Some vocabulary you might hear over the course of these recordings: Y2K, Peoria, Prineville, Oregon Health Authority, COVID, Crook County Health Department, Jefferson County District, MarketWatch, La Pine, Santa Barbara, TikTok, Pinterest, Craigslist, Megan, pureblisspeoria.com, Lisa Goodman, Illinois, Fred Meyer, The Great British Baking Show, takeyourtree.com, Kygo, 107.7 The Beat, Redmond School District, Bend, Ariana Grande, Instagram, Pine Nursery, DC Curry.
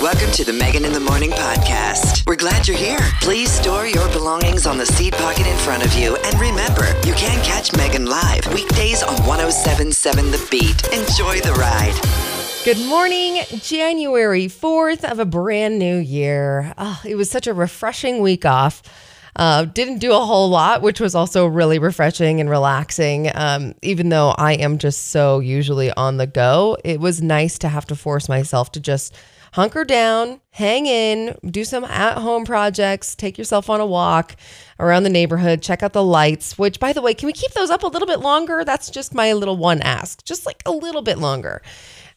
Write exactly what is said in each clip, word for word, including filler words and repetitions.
Welcome to the Megan in the Morning podcast. We're glad you're here. Please store your belongings on the seat pocket in front of you. And remember, you can catch Megan live weekdays on one oh seven point seven The Beat. Enjoy the ride. Good morning, January fourth of a brand new year. Oh, it was such a refreshing week off. Uh, didn't do a whole lot, which was also really refreshing and relaxing. Um, even though I am just so usually on the go, it was nice to have to force myself to just hunker down, hang in, do some at-home projects, take yourself on a walk around the neighborhood, check out the lights, which, by the way, can we keep those up a little bit longer? That's just my little one ask, just like a little bit longer.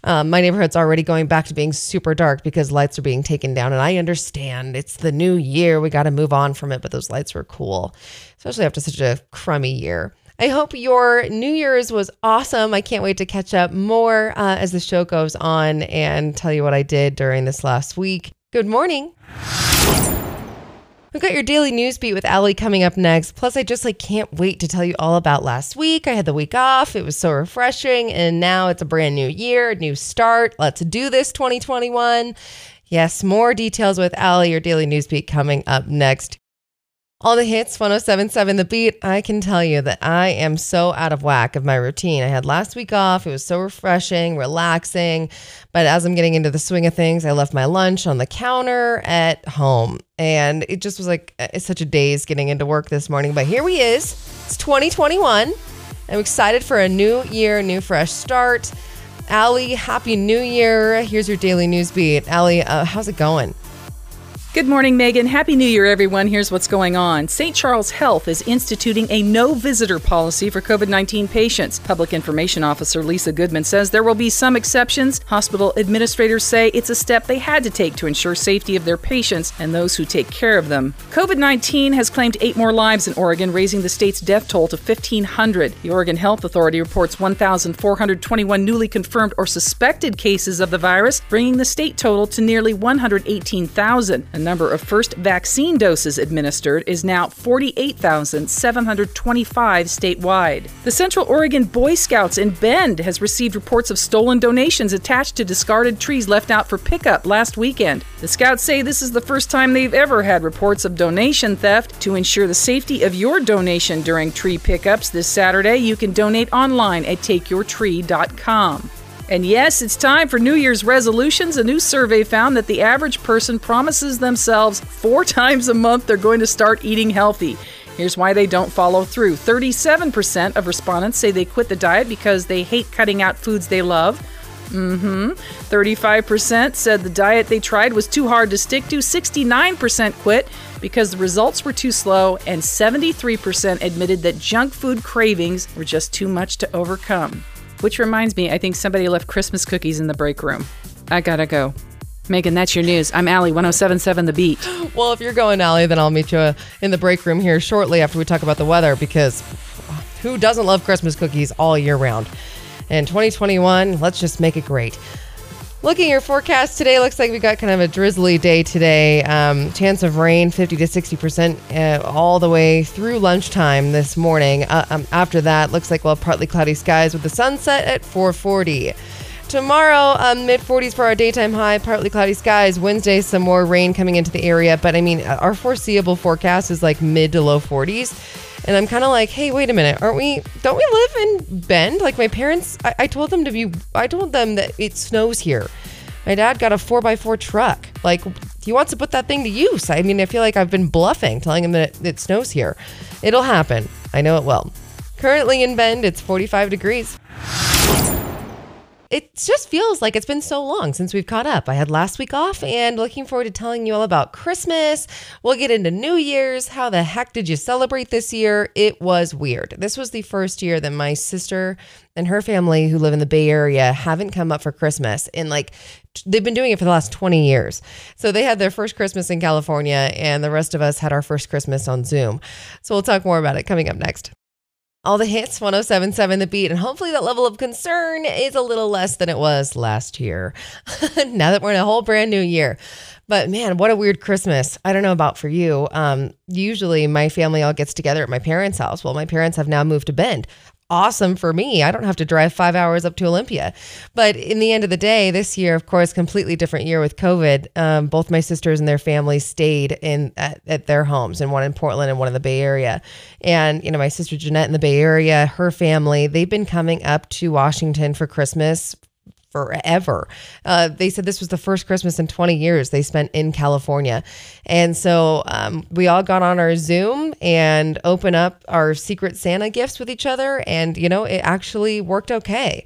Um, my neighborhood's already going back to being super dark because lights are being taken down. And I understand it's the new year. We got to move on from it. But those lights were cool, especially after such a crummy year. I hope your New Year's was awesome. I can't wait to catch up more uh, as the show goes on and tell you what I did during this last week. Good morning. We've got your daily news beat with Allie coming up next. Plus, I just like can't wait to tell you all about last week. I had the week off. It was so refreshing. And now it's a brand new year, new start. Let's do this twenty twenty-one. Yes, more details with Allie, your daily news beat coming up next. All the hits, one oh seven point seven The Beat. I can tell you that I am so out of whack of my routine. I had last week off. It was so refreshing, relaxing. But as I'm getting into the swing of things, I left my lunch on the counter at home. And it just was like, it's such a daze getting into work this morning. But here we is. It's twenty twenty-one. I'm excited for a new year, new fresh start. Allie, happy new year. Here's your daily news beat. Allie, uh, how's it going? Good morning, Megan. Happy New Year, everyone. Here's what's going on. Saint Charles Health is instituting a no-visitor policy for COVID nineteen patients. Public Information Officer Lisa Goodman says there will be some exceptions. Hospital administrators say it's a step they had to take to ensure safety of their patients and those who take care of them. COVID nineteen has claimed eight more lives in Oregon, raising the state's death toll to fifteen hundred. The Oregon Health Authority reports one thousand four hundred twenty-one newly confirmed or suspected cases of the virus, bringing the state total to nearly one hundred eighteen thousand. The number of first vaccine doses administered is now forty-eight thousand seven hundred twenty-five statewide. The Central Oregon Boy Scouts in Bend has received reports of stolen donations attached to discarded trees left out for pickup last weekend. The Scouts say this is the first time they've ever had reports of donation theft. To ensure the safety of your donation during tree pickups this Saturday, you can donate online at take your tree dot com. And yes, it's time for New Year's resolutions. A new survey found that the average person promises themselves four times a month they're going to start eating healthy. Here's why they don't follow through. thirty-seven percent of respondents say they quit the diet because they hate cutting out foods they love. Mm-hmm. thirty-five percent said the diet they tried was too hard to stick to. sixty-nine percent quit because the results were too slow. And seventy-three percent admitted that junk food cravings were just too much to overcome. Which reminds me, I think somebody left Christmas cookies in the break room. I gotta go. Megan, that's your news. I'm Allie, one oh seven point seven The Beat. Well, if you're going, Allie, then I'll meet you in the break room here shortly after we talk about the weather, because who doesn't love Christmas cookies all year round? And twenty twenty-one, let's just make it great. Looking at your forecast today, looks like we got kind of a drizzly day today. Um, chance of rain, fifty to sixty percent uh, all the way through lunchtime this morning. Uh, um, after that, looks like, well, partly cloudy skies with the sunset at four forty. Tomorrow, um, mid forties for our daytime high, partly cloudy skies. Wednesday, some more rain coming into the area. But, I mean, our foreseeable forecast is like mid to low forties. And I'm kind of like, hey, wait a minute, aren't we, don't we live in Bend? Like my parents, I, I told them to be, I told them that it snows here. My dad got a four by four truck. Like he wants to put that thing to use. I mean, I feel like I've been bluffing, telling him that it, it snows here. It'll happen. I know it will. Currently in Bend, it's forty-five degrees. It just feels like it's been so long since we've caught up. I had last week off and looking forward to telling you all about Christmas. We'll get into New Year's. How the heck did you celebrate this year? It was weird. This was the first year that my sister and her family who live in the Bay Area haven't come up for Christmas. And like, they've been doing it for the last twenty years. So they had their first Christmas in California and the rest of us had our first Christmas on Zoom. So we'll talk more about it coming up next. All the hits, one oh seven point seven The Beat, and hopefully that level of concern is a little less than it was last year, now that we're in a whole brand new year. But man, what a weird Christmas. I don't know about for you. Um, usually my family all gets together at my parents' house. Well, my parents have now moved to Bend. awesome for me. I don't have to drive five hours up to Olympia. But in the end of the day, this year, of course, completely different year with COVID. Um, both my sisters and their families stayed in at, at their homes, and one in Portland and one in the Bay Area. And, you know, my sister Jeanette in the Bay Area, her family, they've been coming up to Washington for Christmas forever. Uh, they said this was the first Christmas in twenty years they spent in California. And so um, we all got on our Zoom and opened up our Secret Santa gifts with each other. And, you know, it actually worked okay.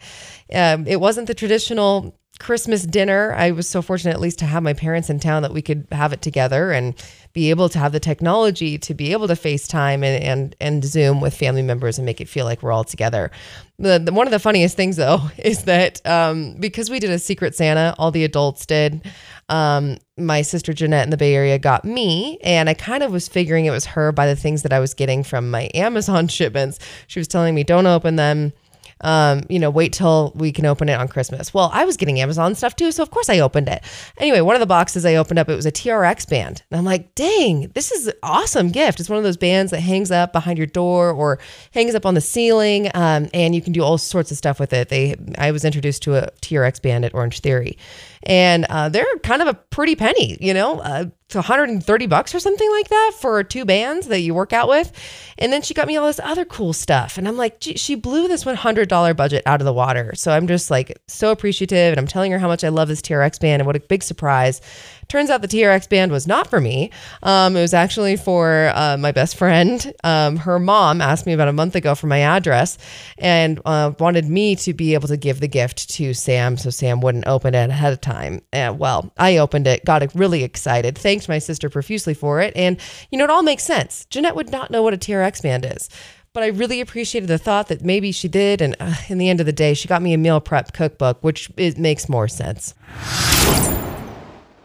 Um, it wasn't the traditional Christmas dinner. I was so fortunate at least to have my parents in town that we could have it together and be able to have the technology to be able to FaceTime and, and, and Zoom with family members and make it feel like we're all together. The, the, one of the funniest things, though, is that um, because we did a Secret Santa, all the adults did. Um, my sister Jeanette in the Bay Area got me, and I kind of was figuring it was her by the things that I was getting from my Amazon shipments. She was telling me, don't open them. Um, you know, wait till we can open it on Christmas. Well, I was getting Amazon stuff too, so of course I opened it. Anyway, one of the boxes I opened up, it was a T R X band. And I'm like, dang, this is an awesome gift. It's one of those bands that hangs up behind your door or hangs up on the ceiling, um, and you can do all sorts of stuff with it. They, I was introduced to a T R X band at Orange Theory, and uh, they're kind of a pretty penny, you know, uh, one hundred thirty bucks or something like that for two bands that you work out with. And then she got me all this other cool stuff. And I'm like, she blew this one hundred dollar budget out of the water. So I'm just like so appreciative. And I'm telling her how much I love this T R X band and what a big surprise. Turns out the T R X band was not for me. Um, it was actually for uh, my best friend. Um, her mom asked me about a month ago for my address and uh, wanted me to be able to give the gift to Sam so Sam wouldn't open it ahead of time. And, well, I opened it, got really excited, thanked my sister profusely for it. And, you know, it all makes sense. Jeanette would not know what a T R X band is. But I really appreciated the thought that maybe she did. And uh, in the end of the day, she got me a meal prep cookbook, which it makes more sense.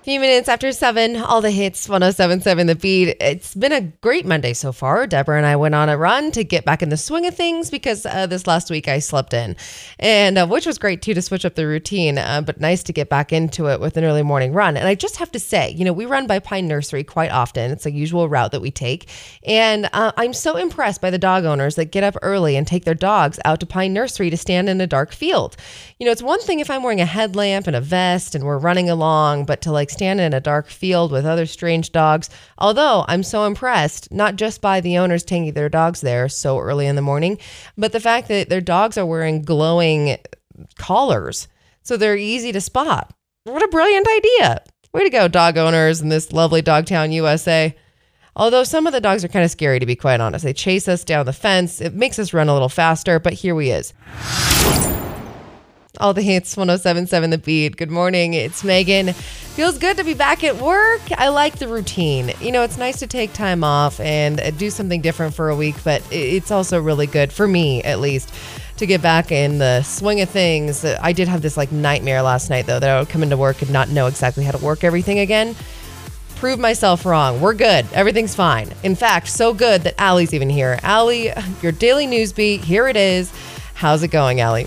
Few minutes after seven, all the hits, one oh seven point seven The Beat. It's been a great Monday so far. Deborah and I went on a run to get back in the swing of things because uh, this last week I slept in, and uh, which was great too to switch up the routine, uh, but nice to get back into it with an early morning run. And I just have to say, you know, we run by Pine Nursery quite often. It's a usual route that we take. And uh, I'm so impressed by the dog owners that get up early and take their dogs out to Pine Nursery to stand in a dark field. You know, it's one thing if I'm wearing a headlamp and a vest and we're running along, but to like stand in a dark field with other strange dogs. Although I'm so impressed, not just by the owners taking their dogs there so early in the morning, but the fact that their dogs are wearing glowing collars, so they're easy to spot. What a brilliant idea. Way to go, dog owners in this lovely Dogtown, U S A. Although some of the dogs are kind of scary, to be quite honest. They chase us down the fence. It makes us run a little faster, but here we is. All the hits, one oh seven point seven The Beat. Good morning, it's Megan. Feels good to be back at work. I like the routine. You know, it's nice to take time off and do something different for a week, but it's also really good, for me at least, to get back in the swing of things. I did have this like nightmare last night, though, that I would come into work and not know exactly how to work everything again. Prove myself wrong. We're good. Everything's fine. In fact, so good that Allie's even here. Allie, your daily news beat. Here it is. How's it going, Allie?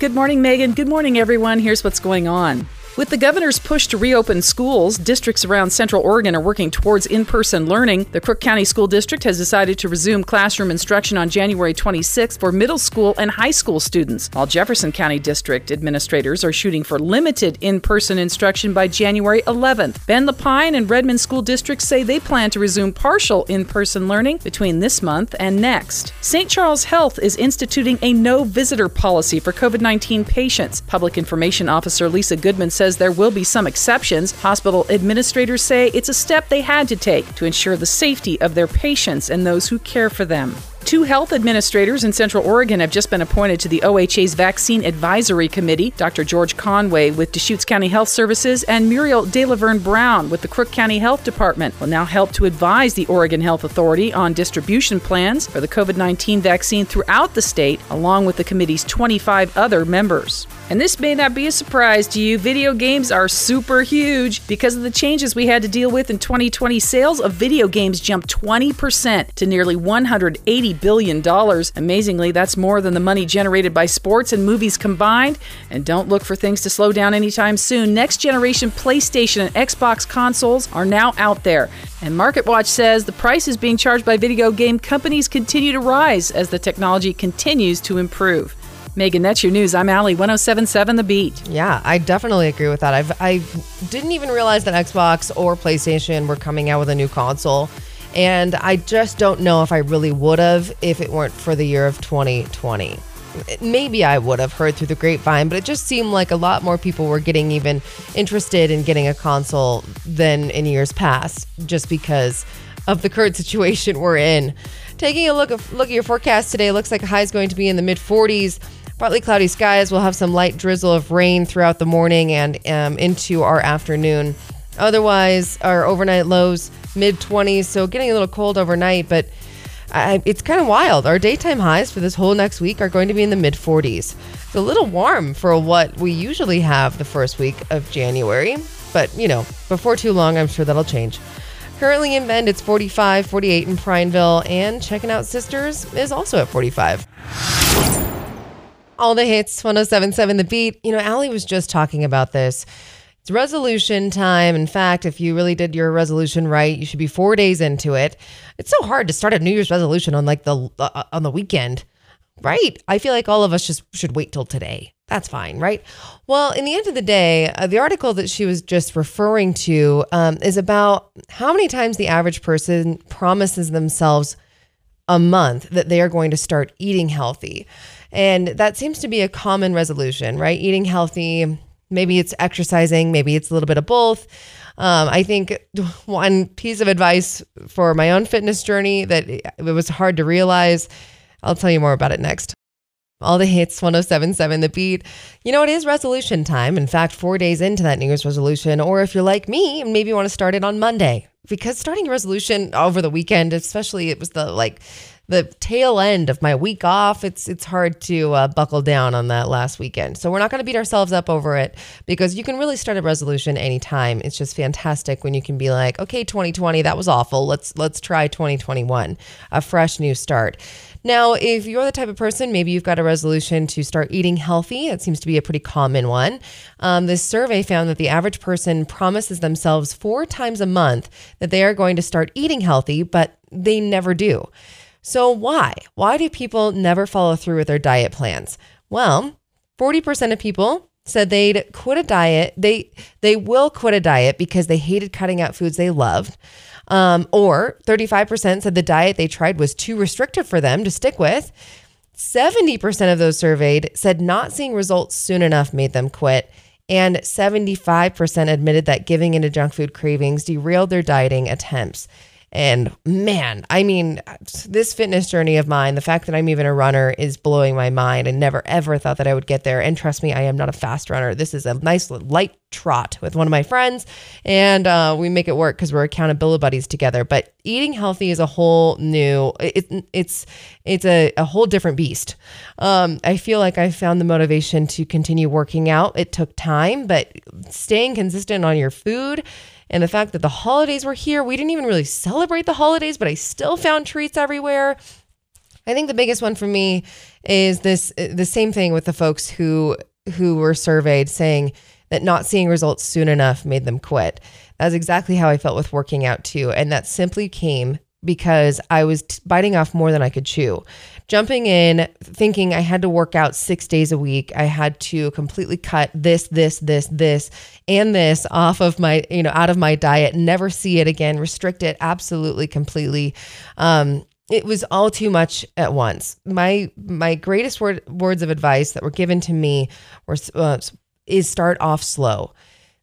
Good morning, Megan. Good morning, everyone. Here's what's going on. With the governor's push to reopen schools, districts around Central Oregon are working towards in-person learning. The Crook County School District has decided to resume classroom instruction on January twenty-sixth for middle school and high school students, while Jefferson County District administrators are shooting for limited in-person instruction by January eleventh. Bend, La Pine, and Redmond School districts say they plan to resume partial in-person learning between this month and next. Saint Charles Health is instituting a no-visitor policy for COVID nineteen patients. Public Information Officer Lisa Goodman said there will be some exceptions. Hospital administrators say it's a step they had to take to ensure the safety of their patients and those who care for them. Two health administrators in Central Oregon have just been appointed to the O H A's Vaccine Advisory Committee, Doctor George Conway with Deschutes County Health Services and Muriel DeLaverne Brown with the Crook County Health Department, will now help to advise the Oregon Health Authority on distribution plans for the COVID nineteen vaccine throughout the state, along with the committee's twenty-five other members. And this may not be a surprise to you, video games are super huge. Because of the changes we had to deal with in twenty twenty, sales of video games jumped twenty percent to nearly one hundred eighty billion dollars. Amazingly, that's more than the money generated by sports and movies combined. And don't look for things to slow down anytime soon. Next generation PlayStation and Xbox consoles are now out there. And MarketWatch says the prices being charged by video game companies continue to rise as the technology continues to improve. Megan, that's your news. I'm Allie, one oh seven point seven The Beat. Yeah, I definitely agree with that. I've, I didn't even realize that Xbox or PlayStation were coming out with a new console. And I just don't know if I really would have if it weren't for the year of twenty twenty. Maybe I would have heard through the grapevine, but it just seemed like a lot more people were getting even interested in getting a console than in years past, just because of the current situation we're in. Taking a look at, look at your forecast today, looks like a high is going to be in the mid forties. Partly cloudy skies. We'll have some light drizzle of rain throughout the morning and um, into our afternoon. Otherwise, our overnight lows, mid twenties. So getting a little cold overnight, but I, it's kind of wild. Our daytime highs for this whole next week are going to be in the mid forties. It's a little warm for what we usually have the first week of January. But, you know, before too long, I'm sure that'll change. Currently in Bend, it's forty-five, forty-eight in Prineville. And checking out Sisters is also at forty-five. All the hits, one oh seven point seven The Beat. You know, Allie was just talking about this. It's resolution time. In fact, if you really did your resolution right, you should be four days into it. It's so hard to start a New Year's resolution on like the uh, on the weekend, right? I feel like all of us just should wait till today. That's fine, right? Well, in the end of the day, uh, the article that she was just referring to um, is about how many times the average person promises themselves a month that they are going to start eating healthy. And that seems to be a common resolution, right? Eating healthy, maybe it's exercising, maybe it's a little bit of both. Um, I think one piece of advice for my own fitness journey that it was hard to realize, I'll tell you more about it next. All the hits, one oh seven point seven The Beat. You know, it is resolution time. In fact, four days into that New Year's resolution, or if you're like me, maybe you want to start it on Monday. Because starting a resolution over the weekend, especially it was the like... the tail end of my week off, it's it's hard to uh, buckle down on that last weekend. So we're not going to beat ourselves up over it, because you can really start a resolution anytime. It's just fantastic when you can be like, okay, twenty twenty, that was awful. Let's let's try twenty twenty-one, a fresh new start. Now, if you're the type of person, maybe you've got a resolution to start eating healthy. That seems to be a pretty common one. Um, this survey found that the average person promises themselves four times a month that they are going to start eating healthy, but they never do. So why? Why do people never follow through with their diet plans? Well, forty percent of people said they'd quit a diet. They they will quit a diet because they hated cutting out foods they loved. Um, or thirty-five percent said the diet they tried was too restrictive for them to stick with. seventy percent of those surveyed said not seeing results soon enough made them quit. And seventy-five percent admitted that giving into junk food cravings derailed their dieting attempts. And man, I mean, this fitness journey of mine, the fact that I'm even a runner is blowing my mind. I never, ever thought that I would get there. And trust me, I am not a fast runner. This is a nice light trot with one of my friends. And uh, we make it work because we're accountability buddies together. But eating healthy is a whole new, it, it's it's a, a whole different beast. Um, I feel like I found the motivation to continue working out. It took time, but staying consistent on your food. And the fact that the holidays were here, we didn't even really celebrate the holidays, but I still found treats everywhere. I think the biggest one for me is this, the same thing with the folks who who were surveyed saying that not seeing results soon enough made them quit. That's exactly how I felt with working out too. And that simply came because I was t- biting off more than I could chew. Jumping in, thinking I had to work out six days a week. I had to completely cut this, this, this, this, and this off of my, you know, out of my diet, never see it again, restrict it absolutely, completely. Um, it was all too much at once. My my greatest word, words of advice that were given to me were, uh, is start off slow.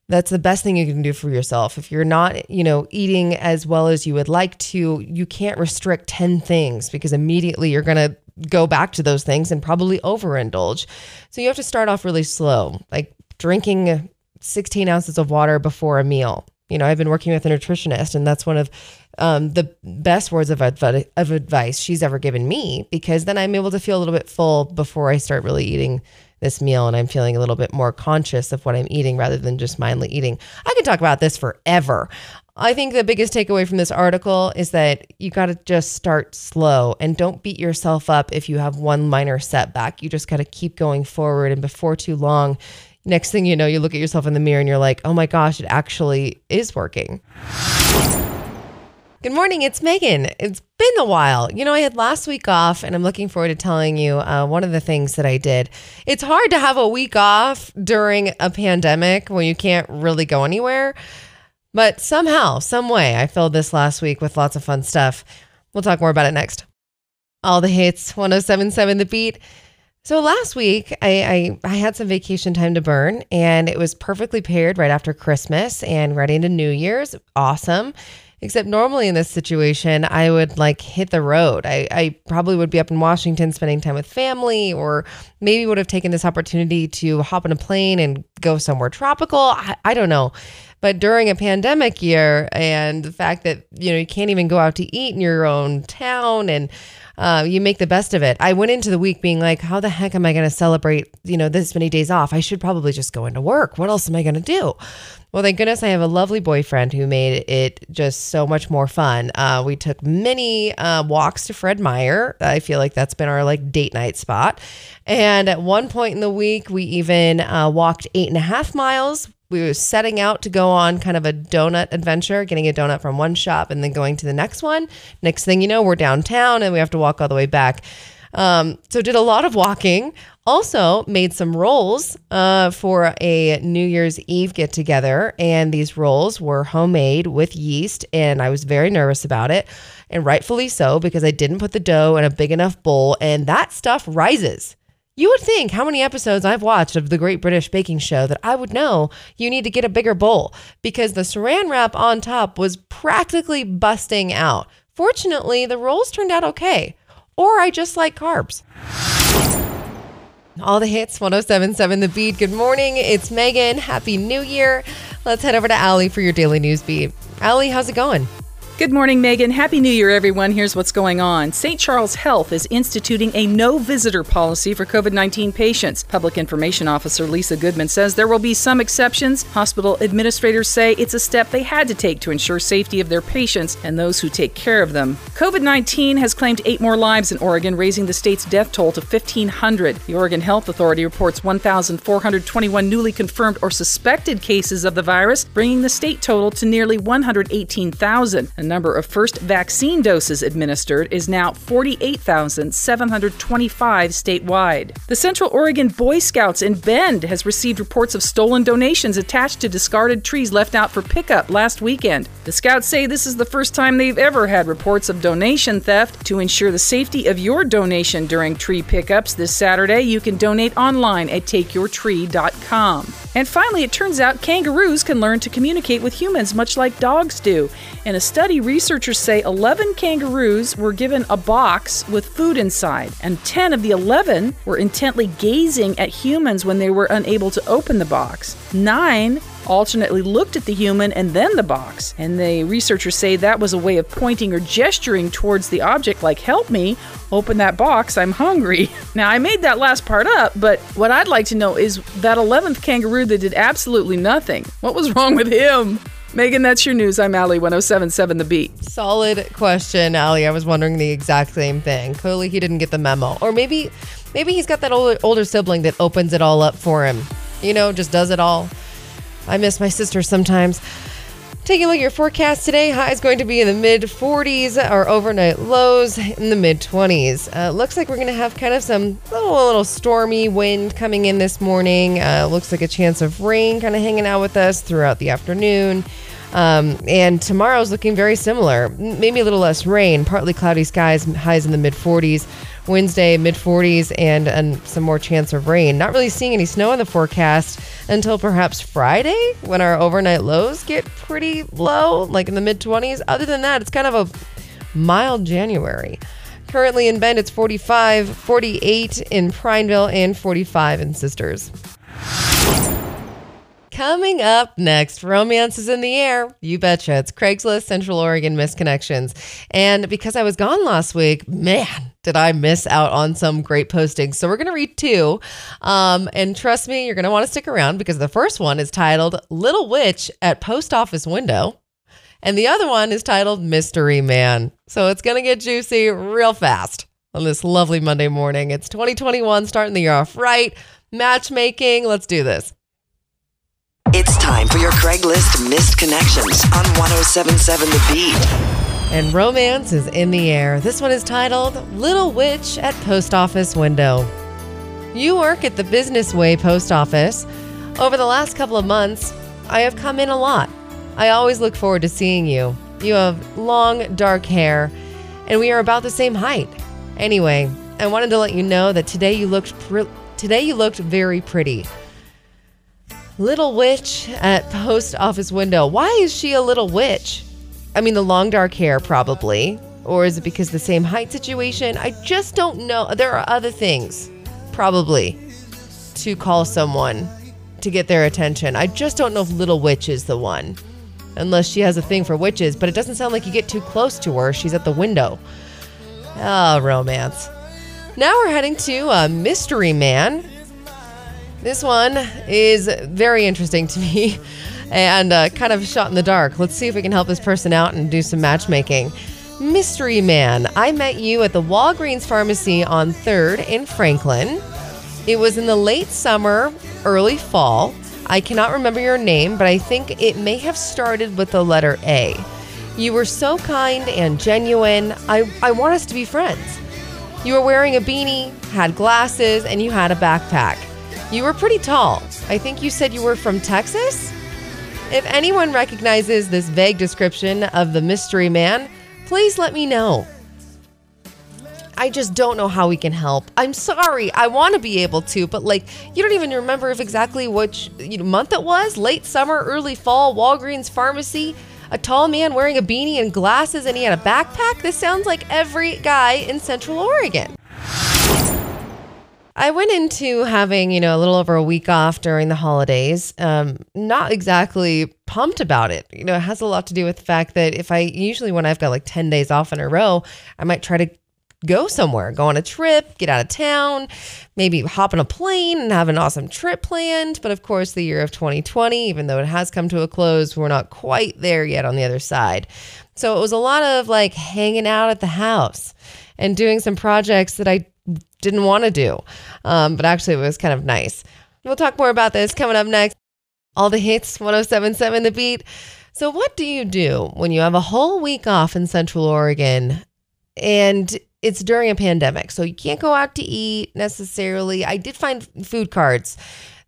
That's the best thing you can do for yourself. If you're not, you know, eating as well as you would like to, you can't restrict ten things because immediately you're going to go back to those things and probably overindulge. So you have to start off really slow, like drinking sixteen ounces of water before a meal. You know, I've been working with a nutritionist, and that's one of um, the best words of, adv- of advice she's ever given me, because then I'm able to feel a little bit full before I start really eating this meal and I'm feeling a little bit more conscious of what I'm eating rather than just mindlessly eating. I could talk about this forever. I think the biggest takeaway from this article is that you got to just start slow and don't beat yourself up if you have one minor setback. You just got to keep going forward. And before too long, next thing you know, you look at yourself in the mirror and you're like, oh my gosh, it actually is working. Good morning, it's Megan. It's been a while. You know, I had last week off and I'm looking forward to telling you uh, one of the things that I did. It's hard to have a week off during a pandemic when you can't really go anywhere. But somehow, some way, I filled this last week with lots of fun stuff. We'll talk more about it next. All the hits, one oh seven point seven The Beat. So last week, I, I, I had some vacation time to burn, and it was perfectly paired right after Christmas and right into New Year's. Awesome. Except normally in this situation, I would like hit the road. I, I probably would be up in Washington spending time with family, or maybe would have taken this opportunity to hop on a plane and go somewhere tropical. I, I don't know. But during a pandemic year and the fact that, you know, you can't even go out to eat in your own town and uh, you make the best of it. I went into the week being like, how the heck am I going to celebrate, you know, this many days off? I should probably just go into work. What else am I going to do? Well, thank goodness I have a lovely boyfriend who made it just so much more fun. Uh, we took many uh, walks to Fred Meyer. I feel like that's been our like date night spot. And at one point in the week, we even uh, walked eight and a half miles. We were setting out to go on kind of a donut adventure, getting a donut from one shop and then going to the next one. Next thing you know, we're downtown and we have to walk all the way back. Um, so did a lot of walking. Also made some rolls uh, for a New Year's Eve get together. And these rolls were homemade with yeast. And I was very nervous about it. And rightfully so, because I didn't put the dough in a big enough bowl. And that stuff rises. You would think how many episodes I've watched of The Great British Baking Show that I would know you need to get a bigger bowl because the saran wrap on top was practically busting out. Fortunately, the rolls turned out okay, or I just like carbs. All the hits, one oh seven point seven The Beat. Good morning, it's Megan. Happy New Year. Let's head over to Allie for your daily news beat. Allie, how's it going? Good morning, Megan. Happy New Year, everyone. Here's what's going on. Saint Charles Health is instituting a no-visitor policy for COVID nineteen patients. Public Information Officer Lisa Goodman says there will be some exceptions. Hospital administrators say it's a step they had to take to ensure safety of their patients and those who take care of them. COVID nineteen has claimed eight more lives in Oregon, raising the state's death toll to fifteen hundred. The Oregon Health Authority reports one thousand four hundred twenty-one newly confirmed or suspected cases of the virus, bringing the state total to nearly one hundred eighteen thousand. The number of first vaccine doses administered is now forty-eight thousand seven hundred twenty-five statewide. The Central Oregon Boy Scouts in Bend has received reports of stolen donations attached to discarded trees left out for pickup last weekend. The Scouts say this is the first time they've ever had reports of donation theft. To ensure the safety of your donation during tree pickups this Saturday, you can donate online at take your tree dot com. And finally, it turns out kangaroos can learn to communicate with humans much like dogs do. In a study, researchers say eleven kangaroos were given a box with food inside, and ten of the eleven were intently gazing at humans when they were unable to open the box. Nine alternately looked at the human and then the box, and the researchers say that was a way of pointing or gesturing towards the object like, help me, open that box, I'm hungry. Now, I made that last part up, but what I'd like to know is that eleventh kangaroo that did absolutely nothing, what was wrong with him? Megan, that's your news. I'm Allie, one oh seven point seven The Beat. Solid question, Allie. I was wondering the exact same thing. Clearly, he didn't get the memo. Or maybe maybe he's got that older, older sibling that opens it all up for him. You know, just does it all. I miss my sister sometimes. Taking a look at your forecast today, high is going to be in the mid forties, our overnight lows in the mid twenties. Uh, looks like we're going to have kind of some little, little stormy wind coming in this morning. Uh, looks like a chance of rain kind of hanging out with us throughout the afternoon. Um, and tomorrow's looking very similar. Maybe a little less rain, partly cloudy skies, highs in the mid forties. Wednesday, mid forties, and, and some more chance of rain. Not really seeing any snow in the forecast until perhaps Friday when our overnight lows get pretty low, like in the mid twenties. Other than that, it's kind of a mild January. Currently in Bend, it's forty-five, forty-eight in Prineville, and forty-five in Sisters. Coming up next, romance is in the air. You betcha. It's Craigslist Central Oregon Misconnections. And because I was gone last week, man, did I miss out on some great postings. So we're going to read two. Um, and trust me, you're going to want to stick around because the first one is titled Little Witch at Post Office Window. And the other one is titled Mystery Man. So it's going to get juicy real fast on this lovely Monday morning. It's twenty twenty-one, starting the year off right. Matchmaking. Let's do this. It's time for your Craigslist Missed Connections on one oh seven point seven The Beat. And romance is in the air. This one is titled Little Witch at Post Office Window. You work at the Business Way Post Office. Over the last couple of months, I have come in a lot. I always look forward to seeing you. You have long, dark hair, and we are about the same height. Anyway, I wanted to let you know that today you looked pr- today you looked very pretty. Little witch at post office window. Why is she a little witch? I mean, the long, dark hair probably, or is it because the same height situation? I just don't know. There are other things probably to call someone to get their attention. I just don't know if little witch is the one. Unless she has a thing for witches, but it doesn't sound like you get too close to her. She's at the window. Ah, oh, romance. Now we're heading to a mystery man. This one is very interesting to me and uh, kind of shot in the dark. Let's see if we can help this person out and do some matchmaking. Mystery man, I met you at the Walgreens pharmacy on third in Franklin. It was in the late summer, early fall. I cannot remember your name, but I think it may have started with the letter A. You were so kind and genuine. I, I want us to be friends. You were wearing a beanie, had glasses, and you had a backpack. You were pretty tall. I think you said you were from Texas? If anyone recognizes this vague description of the mystery man, please let me know. I just don't know how we can help. I'm sorry. I want to be able to, but like, you don't even remember if exactly which you know, month it was. Late summer, early fall, Walgreens pharmacy, a tall man wearing a beanie and glasses, and he had a backpack. This sounds like every guy in Central Oregon. I went into having, you know, a little over a week off during the holidays. Um, not exactly pumped about it. You know, it has a lot to do with the fact that if I usually when I've got like ten days off in a row, I might try to go somewhere, go on a trip, get out of town, maybe hop on a plane and have an awesome trip planned. But of course, the year of twenty twenty, even though it has come to a close, we're not quite there yet on the other side. So it was a lot of like hanging out at the house and doing some projects that I didn't want to do. Um, but actually, it was kind of nice. We'll talk more about this coming up next. All the hits, one oh seven point seven The Beat. So what do you do when you have a whole week off in Central Oregon and it's during a pandemic, so you can't go out to eat necessarily? I did find food carts.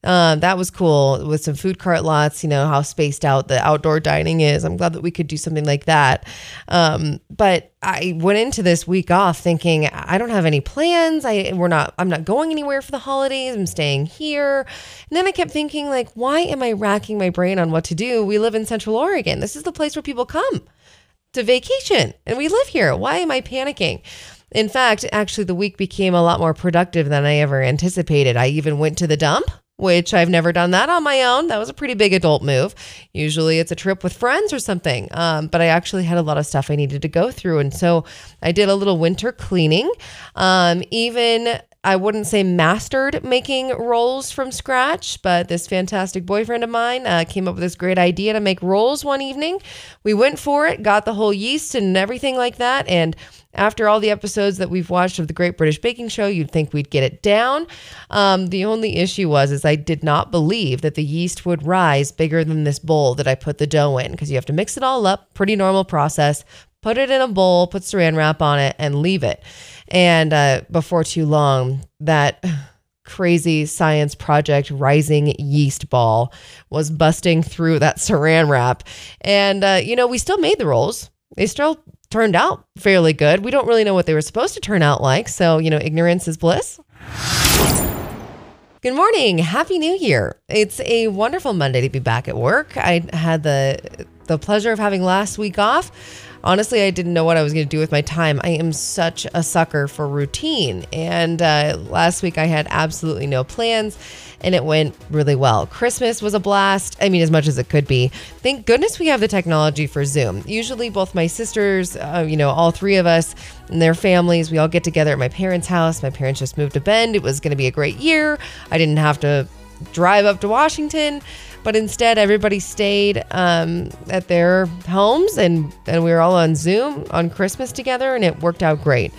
Um, that was cool with some food cart lots, you know, how spaced out the outdoor dining is. I'm glad that we could do something like that. Um, but I went into this week off thinking I don't have any plans. I we're not I'm not going anywhere for the holidays. I'm staying here. And then I kept thinking, like, why am I racking my brain on what to do? We live in Central Oregon. This is the place where people come to vacation and we live here. Why am I panicking? In fact, actually, the week became a lot more productive than I ever anticipated. I even went to the dump, which I've never done that on my own. That was a pretty big adult move. Usually it's a trip with friends or something. Um, but I actually had a lot of stuff I needed to go through. And so I did a little winter cleaning. Um, even I wouldn't say mastered making rolls from scratch, but this fantastic boyfriend of mine uh, came up with this great idea to make rolls one evening. We went for it, got the whole yeast and everything like that. And after all the episodes that we've watched of The Great British Baking Show, you'd think we'd get it down. Um, the only issue was is I did not believe that the yeast would rise bigger than this bowl that I put the dough in, because you have to mix it all up, pretty normal process, put it in a bowl, put saran wrap on it, and leave it. And uh, before too long, that crazy science project rising yeast ball was busting through that saran wrap. And, uh, you know, we still made the rolls. They still turned out fairly good. We don't really know what they were supposed to turn out like. So, you know, ignorance is bliss. Good morning. Happy New Year. It's a wonderful Monday to be back at work. I had the the pleasure of having last week off. honestly, I didn't know what I was going to do with my time. I am such a sucker for routine. And uh, last week I had absolutely no plans, and it went really well. Christmas was a blast. I mean, as much as it could be. Thank goodness we have the technology for Zoom. Usually both my sisters, uh, you know, all three of us and their families, we all get together at my parents' house. My parents just moved to Bend. It was going to be a great year. I didn't have to drive up to Washington, but instead everybody stayed um, at their homes, and, and we were all on Zoom on Christmas together, and it worked out great.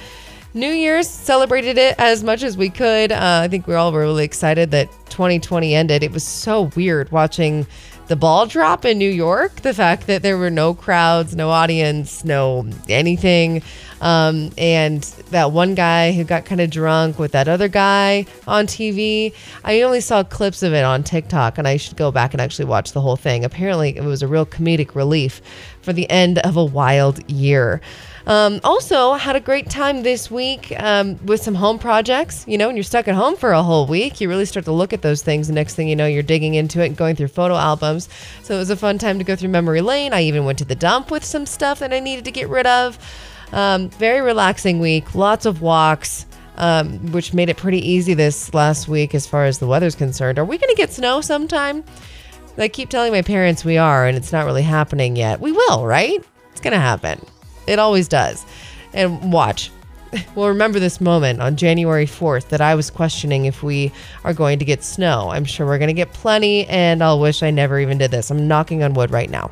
New Year's, celebrated it as much as we could. Uh, I think we all were really excited that twenty twenty ended. It was so weird watching the ball drop in New York. The fact that there were no crowds, no audience, no anything. Um, and that one guy who got kind of drunk with that other guy on T V. I only saw clips of it on TikTok, and I should go back and actually watch the whole thing. Apparently, it was a real comedic relief for the end of a wild year. Um, also, had a great time this week um, with some home projects. You know, when you're stuck at home for a whole week, you really start to look at those things. The next thing you know, you're digging into it and going through photo albums. So it was a fun time to go through memory lane. I even went to the dump with some stuff that I needed to get rid of. Um, very relaxing week. Lots of walks, um, which made it pretty easy this last week as far as the weather's concerned. Are we going to get snow sometime? I keep telling my parents we are, and it's not really happening yet. We will, right? It's going to happen. It always does. And watch. We'll remember this moment on January fourth that I was questioning if we are going to get snow. I'm sure we're going to get plenty, and I'll wish I never even did this. I'm knocking on wood right now.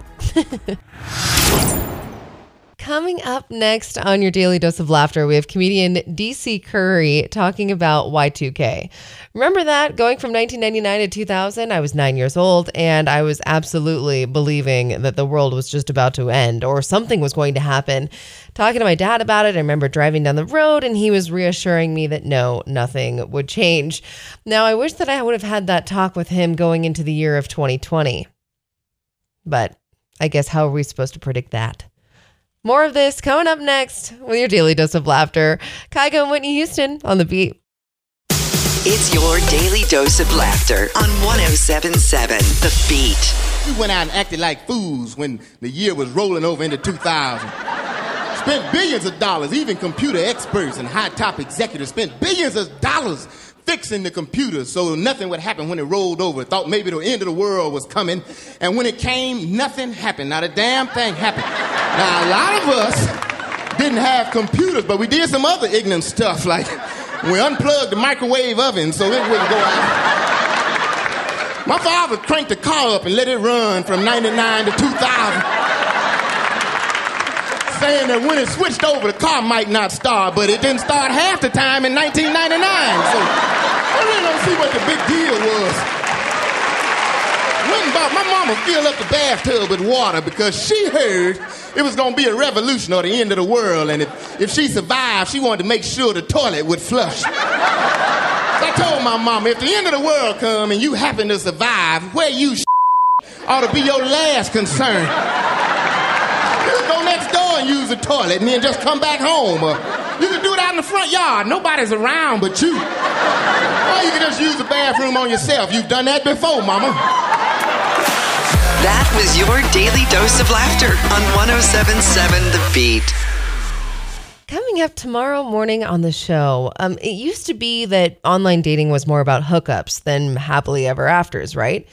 Coming up next on your Daily Dose of Laughter, we have comedian D C Curry talking about Y two K. Remember that? Going from nineteen ninety-nine to two thousand, I was nine years old, and I was absolutely believing that the world was just about to end or something was going to happen. Talking to my dad about it, I remember driving down the road, and he was reassuring me that no, nothing would change. Now, I wish that I would have had that talk with him going into the year of twenty twenty. But I guess how are we supposed to predict that? More of this coming up next with your Daily Dose of Laughter. Kygo and Whitney Houston on The Beat. It's your Daily Dose of Laughter on one oh seven point seven The Beat. We went out and acted like fools when the year was rolling over into two thousand. Spent billions of dollars, even computer experts and high-top executives spent billions of dollars fixing the computer so nothing would happen when it rolled over. Thought maybe the end of the world was coming. And when it came, nothing happened. Not a damn thing happened. Now, a lot of us didn't have computers, but we did some other ignorant stuff, like we unplugged the microwave oven so it wouldn't go out. My father cranked the car up and let it run from ninety-nine to two thousand. Saying that when it switched over, the car might not start, but it didn't start half the time in nineteen ninety-nine. So I really don't see what the big deal was. Went and bought my mama filled up the bathtub with water because she heard it was going to be a revolution or the end of the world, and if, if she survived, she wanted to make sure the toilet would flush. So I told my mama, if the end of the world come and you happen to survive, where you sh- ought to be your last concern. Use the toilet and then just come back home. Or you can do it out in the front yard. Nobody's around but you. Or you can just use the bathroom on yourself. You've done that before, Mama. That was your Daily Dose of Laughter on one oh seven point seven The Beat. Coming up tomorrow morning on the show, um, it used to be that online dating was more about hookups than happily ever afters, right?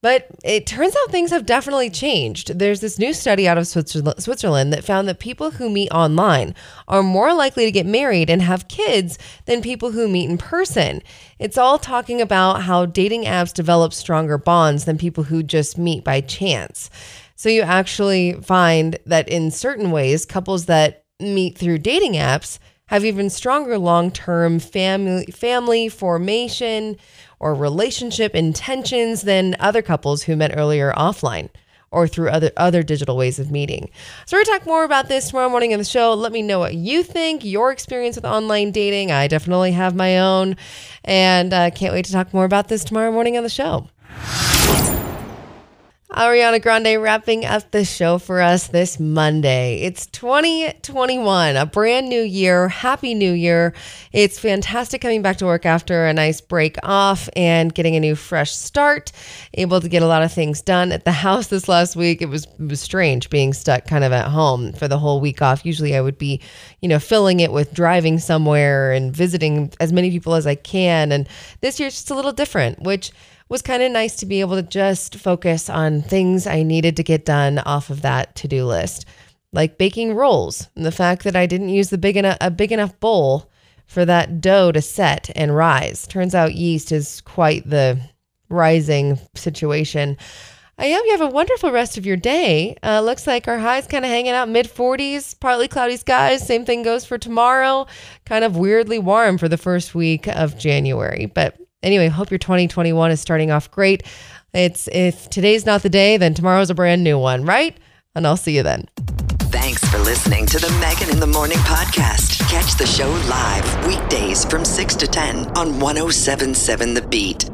But it turns out things have definitely changed. There's this new study out of Switzerland that found that people who meet online are more likely to get married and have kids than people who meet in person. It's all talking about how dating apps develop stronger bonds than people who just meet by chance. So you actually find that in certain ways, couples that meet through dating apps have even stronger long-term family family formation or relationship intentions than other couples who met earlier offline or through other other digital ways of meeting. So we're going to talk more about this tomorrow morning on the show. Let me know what you think, your experience with online dating. I definitely have my own, and I uh, can't wait to talk more about this tomorrow morning on the show. Ariana Grande wrapping up the show for us this Monday. It's twenty twenty-one, a brand new year. Happy New Year. It's fantastic coming back to work after a nice break off and getting a new fresh start. Able to get a lot of things done at the house this last week. It was, it was strange being stuck kind of at home for the whole week off. Usually I would be, you know, filling it with driving somewhere and visiting as many people as I can. And this year's just a little different, which was kind of nice to be able to just focus on things I needed to get done off of that to-do list, like baking rolls and the fact that I didn't use the big enough, a big enough bowl for that dough to set and rise. Turns out yeast is quite the rising situation. I hope you have a wonderful rest of your day. Uh, looks like our high's kind of hanging out mid forties, partly cloudy skies. Same thing goes for tomorrow. Kind of weirdly warm for the first week of January, but anyway, hope your twenty twenty-one is starting off great. It's if today's not the day, then tomorrow's a brand new one, right? And I'll see you then. Thanks for listening to the Megan in the Morning podcast. Catch the show live weekdays from six to ten on one oh seven point seven The Beat.